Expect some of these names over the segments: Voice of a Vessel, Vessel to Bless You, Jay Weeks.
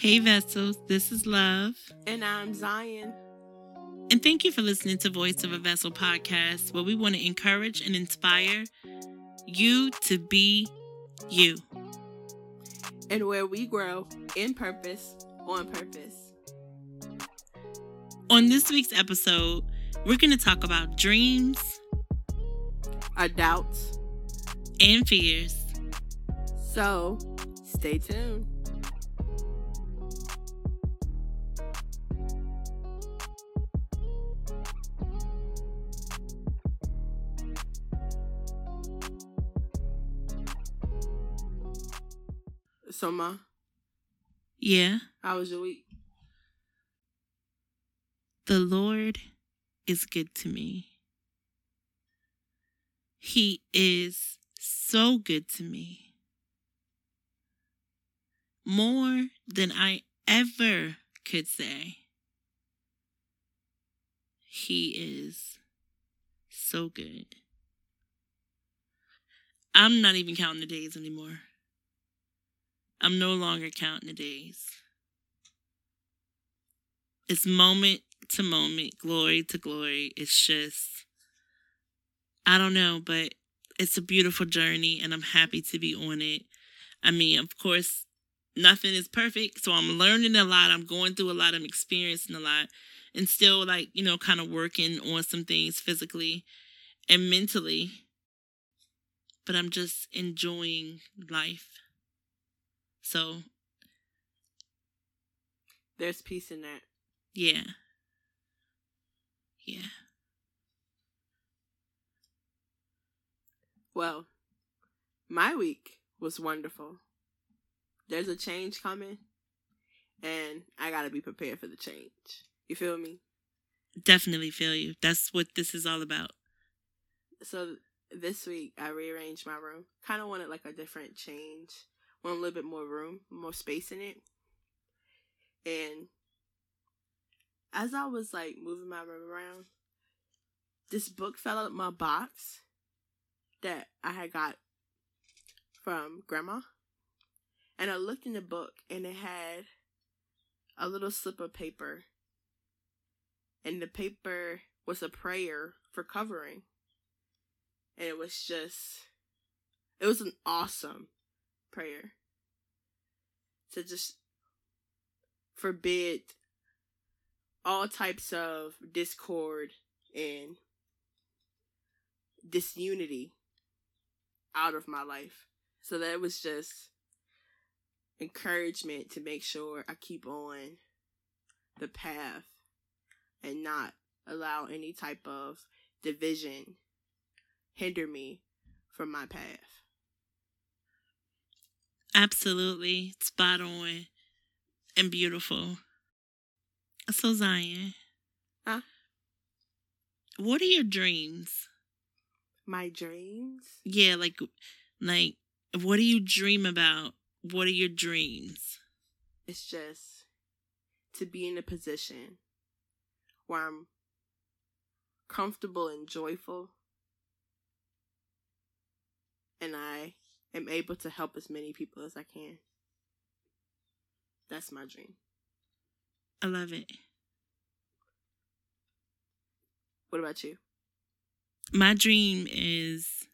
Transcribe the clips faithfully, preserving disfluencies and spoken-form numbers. Hey Vessels, this is Love. And I'm Zion. And thank you for listening to Voice of a Vessel podcast, where we want to encourage and inspire you to be you. And where we grow in purpose, on purpose. On this week's episode, we're going to talk about dreams, our doubts, and fears. So, stay tuned. So, Ma? Yeah? How was your week? The Lord is good to me. He is so good to me. More than I ever could say. He is so good. I'm not even counting the days anymore. I'm no longer counting the days. It's moment to moment, glory to glory. It's just, I don't know, but it's a beautiful journey and I'm happy to be on it. I mean, of course, nothing is perfect. So I'm learning a lot. I'm going through a lot. I'm experiencing a lot and still, like, you know, kind of working on some things physically and mentally. But I'm just enjoying life. So there's peace in that. Yeah. Yeah. Well, my week was wonderful. There's a change coming, and I gotta be prepared for the change. You feel me? Definitely feel you. That's what this is all about. So this week, I rearranged my room. Kind of wanted like a different change. Want a little bit more room, more space in it. And as I was like moving my room around, this book fell out of my box that I had got from Grandma. And I looked in the book and it had a little slip of paper. And the paper was a prayer for covering. And it was just, it was an awesome prayer to just forbid all types of discord and disunity out of my life. So that was just encouragement to make sure I keep on the path and not allow any type of division hinder me from my path. Absolutely spot on and beautiful. So Zion, huh? What are your dreams? My dreams? Yeah, like, like, what do you dream about? What are your dreams? It's just to be in a position where I'm comfortable and joyful, and I am able to help as many people as I can. That's my dream. I love it. What about you? My dream is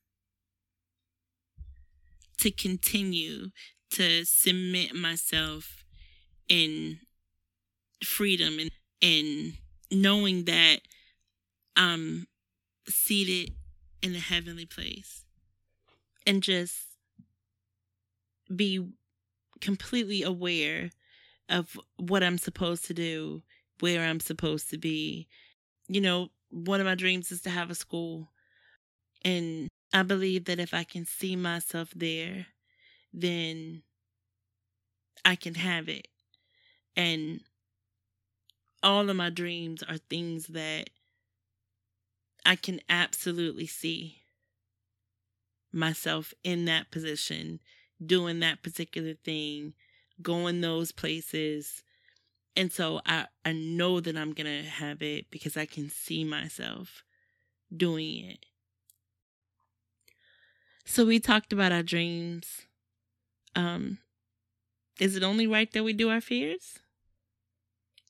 to continue to submit myself in freedom and, and knowing that I'm seated in a heavenly place and just be completely aware of what I'm supposed to do, where I'm supposed to be. You know, one of my dreams is to have a school. And I believe that if I can see myself there, then I can have it. And all of my dreams are things that I can absolutely see myself in that position, doing that particular thing, going those places. And so I, I know that I'm going to have it because I can see myself doing it. So we talked about our dreams. Um, Is it only right that we do our fears?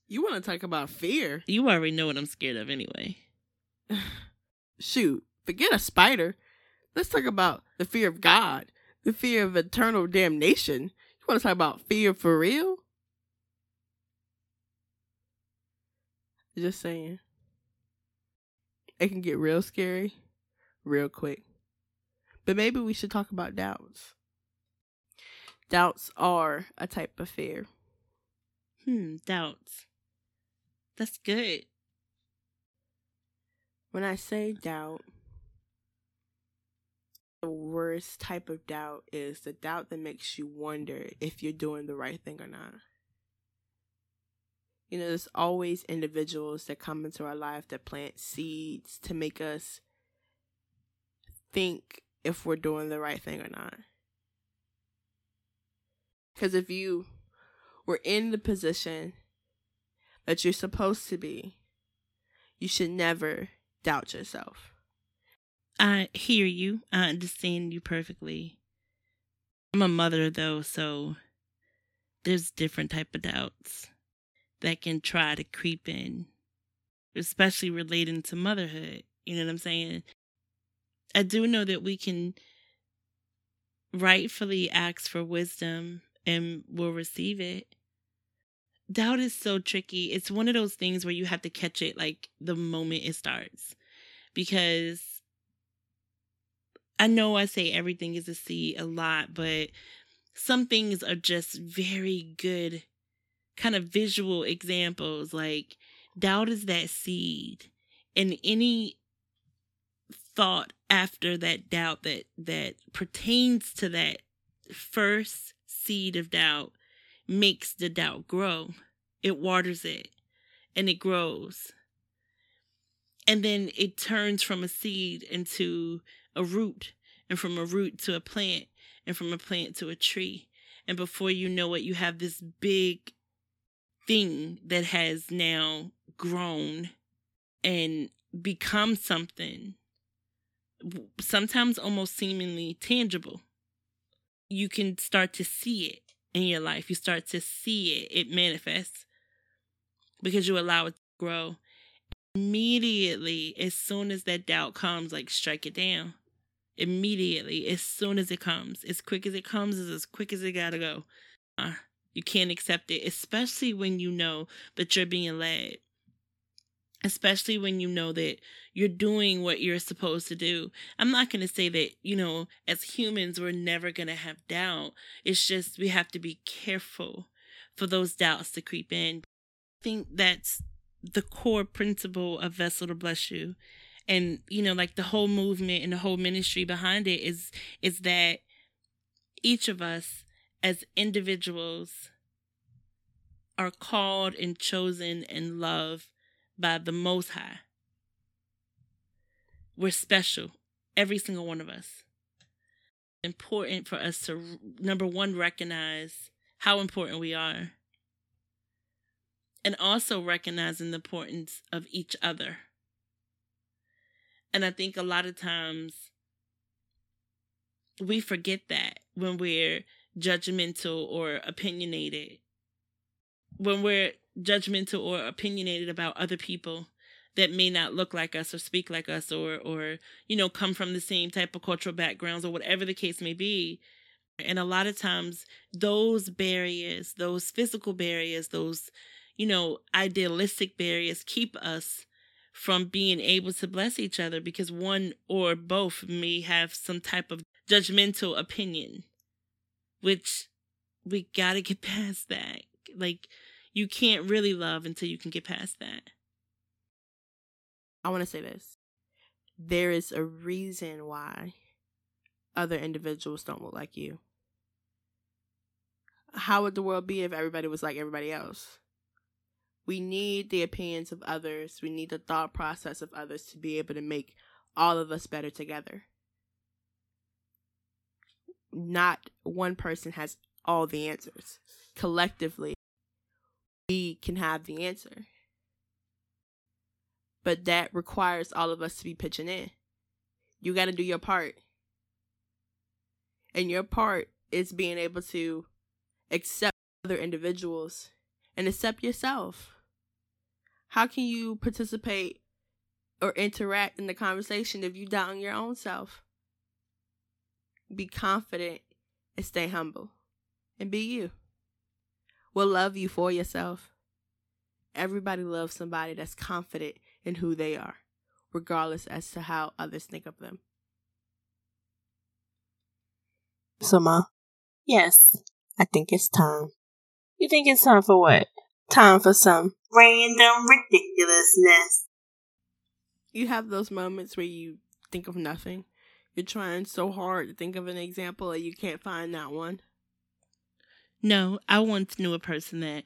You want to talk about fear? You already know what I'm scared of anyway. Shoot, forget a spider. Let's talk about the fear of God, the fear of eternal damnation. You want to talk about fear for real? Just saying. It can get real scary, real quick. But maybe we should talk about doubts. Doubts are a type of fear. Hmm, doubts. That's good. When I say doubt, the worst type of doubt is the doubt that makes you wonder if you're doing the right thing or not. You know, there's always individuals that come into our life that plant seeds to make us think if we're doing the right thing or not. Because if you were in the position that you're supposed to be, you should never doubt yourself. I hear you. I understand you perfectly. I'm a mother, though, so there's different type of doubts that can try to creep in, especially relating to motherhood. You know what I'm saying? I do know that we can rightfully ask for wisdom and we'll receive it. Doubt is so tricky. It's one of those things where you have to catch it like the moment it starts, because I know I say everything is a seed a lot, but some things are just very good kind of visual examples. Like doubt is that seed, and any thought after that doubt that that pertains to that first seed of doubt makes the doubt grow. It waters it and it grows, and then it turns from a seed into a root, and from a root to a plant, and from a plant to a tree, and before you know it, you have this big thing that has now grown and become something, sometimes almost seemingly tangible. You can start to see it in your life. You start to see it. It manifests because you allow it to grow. Immediately, as soon as that doubt comes, like strike it down. Immediately, as soon as it comes, as quick as it comes, is as quick as it gotta go. Uh, You can't accept it, especially when you know that you're being led, especially when you know that you're doing what you're supposed to do. I'm not going to say that, you know, as humans, we're never going to have doubt. It's just we have to be careful for those doubts to creep in. I think that's the core principle of Vessel to Bless You. And, you know, like the whole movement and the whole ministry behind it is is that each of us, as individuals, are called and chosen and loved by the Most High. We're special, every single one of us. Important for us to, number one, recognize how important we are, and also recognizing the importance of each other. And I think a lot of times we forget that when we're judgmental or opinionated. When we're judgmental or opinionated about other people that may not look like us or speak like us or, or, you know, come from the same type of cultural backgrounds or whatever the case may be. And a lot of times those barriers, those physical barriers, those, you know, idealistic barriers keep us from being able to bless each other because one or both may have some type of judgmental opinion. Which we gotta get past that. Like, you can't really love until you can get past that. I want to say this. There is a reason why other individuals don't look like you. How would the world be if everybody was like everybody else? We need the opinions of others. We need the thought process of others to be able to make all of us better together. Not one person has all the answers. Collectively, we can have the answer. But that requires all of us to be pitching in. You got to do your part. And your part is being able to accept other individuals and accept yourself? How can you participate or interact in the conversation if you doubt on your own self? Be confident and stay humble and be you. We'll love you for yourself. Everybody loves somebody that's confident in who they are, regardless as to how others think of them. So, Ma? Yes. I think it's time. You think it's time for what? Time for some random ridiculousness. You have those moments where you think of nothing. You're trying so hard to think of an example and you can't find that one. No, I once knew a person that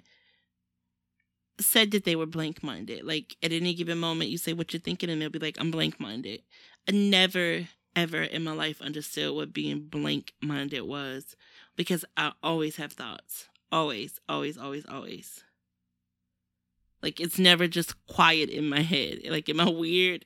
said that they were blank-minded. Like, at any given moment, you say what you're thinking and they'll be like, I'm blank-minded. I never, ever in my life understood what being blank-minded was, because I always have thoughts. Always, always, always, always. Like, it's never just quiet in my head. Like, am I weird?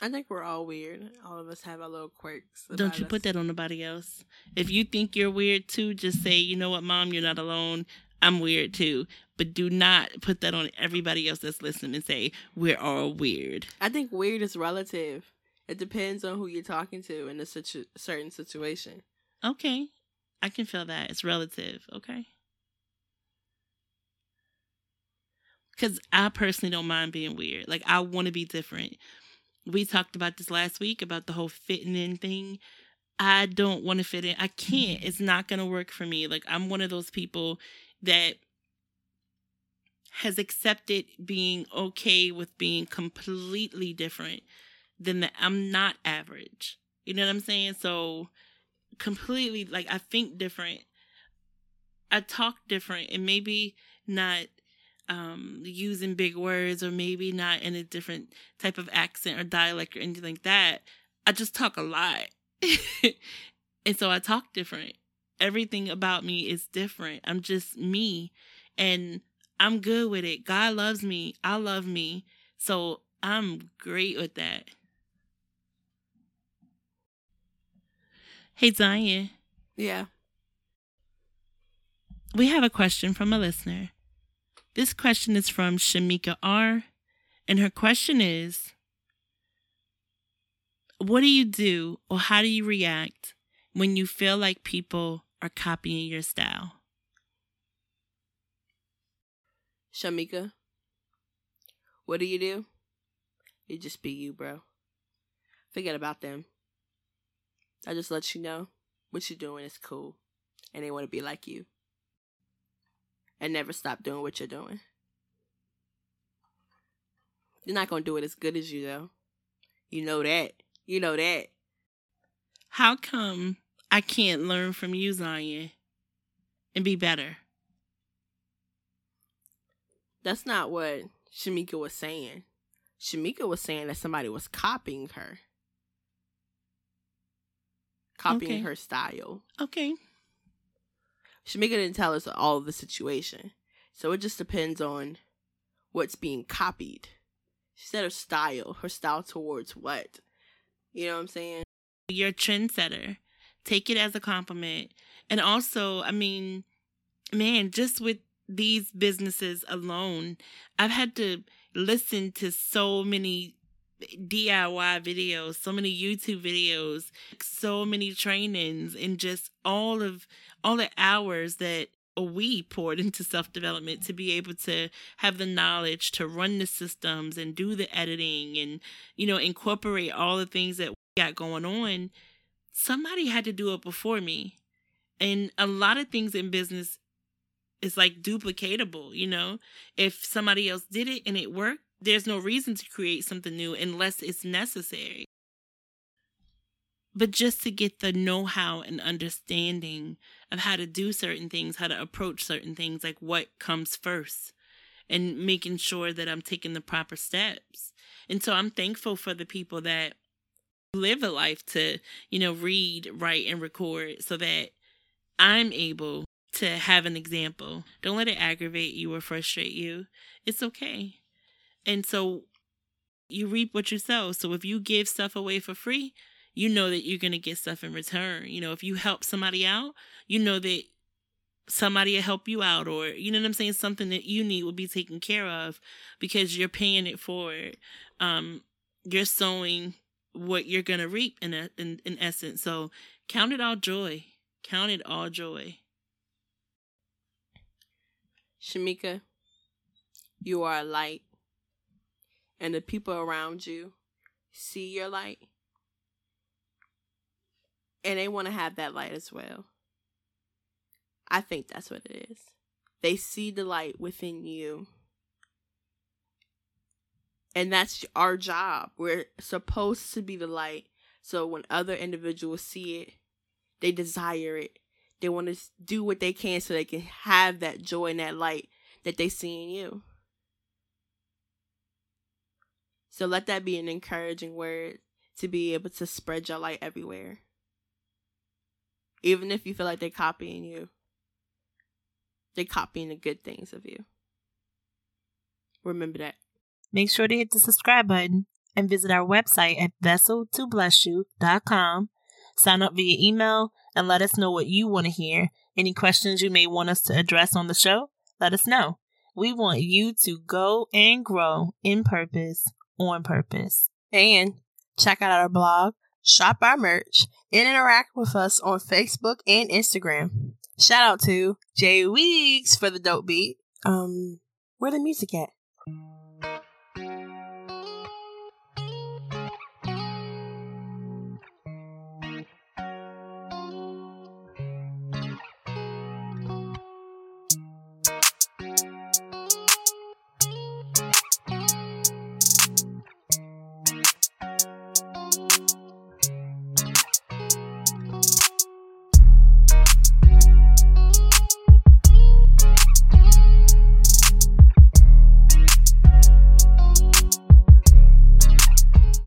I think we're all weird. All of us have our little quirks. Don't you us. Put that on nobody else. If you think you're weird too, just say, you know what, Mom, you're not alone. I'm weird too. But do not put that on everybody else that's listening and say, we're all weird. I think weird is relative. It depends on who you're talking to in a situ- certain situation. Okay. I can feel that. It's relative. Okay. Because I personally don't mind being weird. Like, I want to be different. We talked about this last week about the whole fitting in thing. I don't want to fit in. I can't. It's not going to work for me. Like, I'm one of those people that has accepted being okay with being completely different than that. I'm not average. You know what I'm saying? So completely, like, I think different. I talk different, and maybe not um using big words, or maybe not in a different type of accent or dialect or anything like that. I just talk a lot. And so I talk different. Everything about me is different. I'm just me, and I'm good with it. God loves me. I love me. So I'm great with that. Hey, Zion. Yeah. We have a question from a listener. This question is from Shamika R. And her question is, what do you do or how do you react when you feel like people are copying your style? Shamika, what do you do? You just be you, bro. Forget about them. I just let you know what you're doing is cool and they want to be like you. And never stop doing what you're doing. You're not going to do it as good as you, though. You know that. You know that. How come I can't learn from you, Zion, and be better? That's not what Shamika was saying. Shamika was saying that somebody was copying her. Copying okay. her style. Okay. Shamika didn't tell us all of the situation. So it just depends on what's being copied. She said her style. Her style towards what? You know what I'm saying? You're a trendsetter. Take it as a compliment. And also, I mean, man, just with these businesses alone, I've had to listen to so many D I Y videos, so many YouTube videos, so many trainings, and just all of all the hours that we poured into self-development to be able to have the knowledge to run the systems and do the editing and, you know, incorporate all the things that we got going on. Somebody had to do it before me. And a lot of things in business is like duplicatable, you know? If somebody else did it and it worked, there's no reason to create something new unless it's necessary. But just to get the know-how and understanding of how to do certain things, how to approach certain things, like what comes first, and making sure that I'm taking the proper steps. And so I'm thankful for the people that live a life to, you know, read, write, and record so that I'm able to have an example. Don't let it aggravate you or frustrate you. It's okay. And so you reap what you sow. So if you give stuff away for free, you know that you're going to get stuff in return. You know, if you help somebody out, you know that somebody will help you out, or, you know what I'm saying? Something that you need will be taken care of because you're paying it forward. Um, you're sowing what you're going to reap in, a, in in essence. So count it all joy. Count it all joy. Shamika, you are a light, and the people around you see your light, and they want to have that light as well. I think that's what it is. They see the light within you. And that's our job. We're supposed to be the light. So when other individuals see it, they desire it. They want to do what they can so they can have that joy and that light that they see in you. So let that be an encouraging word to be able to spread your light everywhere. Even if you feel like they're copying you, they're copying the good things of you. Remember that. Make sure to hit the subscribe button and visit our website at vessel to bless you dot com. Sign up via email and let us know what you want to hear. Any questions you may want us to address on the show, let us know. We want you to go and grow in purpose, on purpose. And check out our blog, shop our merch, and interact with us on Facebook and Instagram. Shout out to Jay Weeks for the dope beat. Um, where the music at?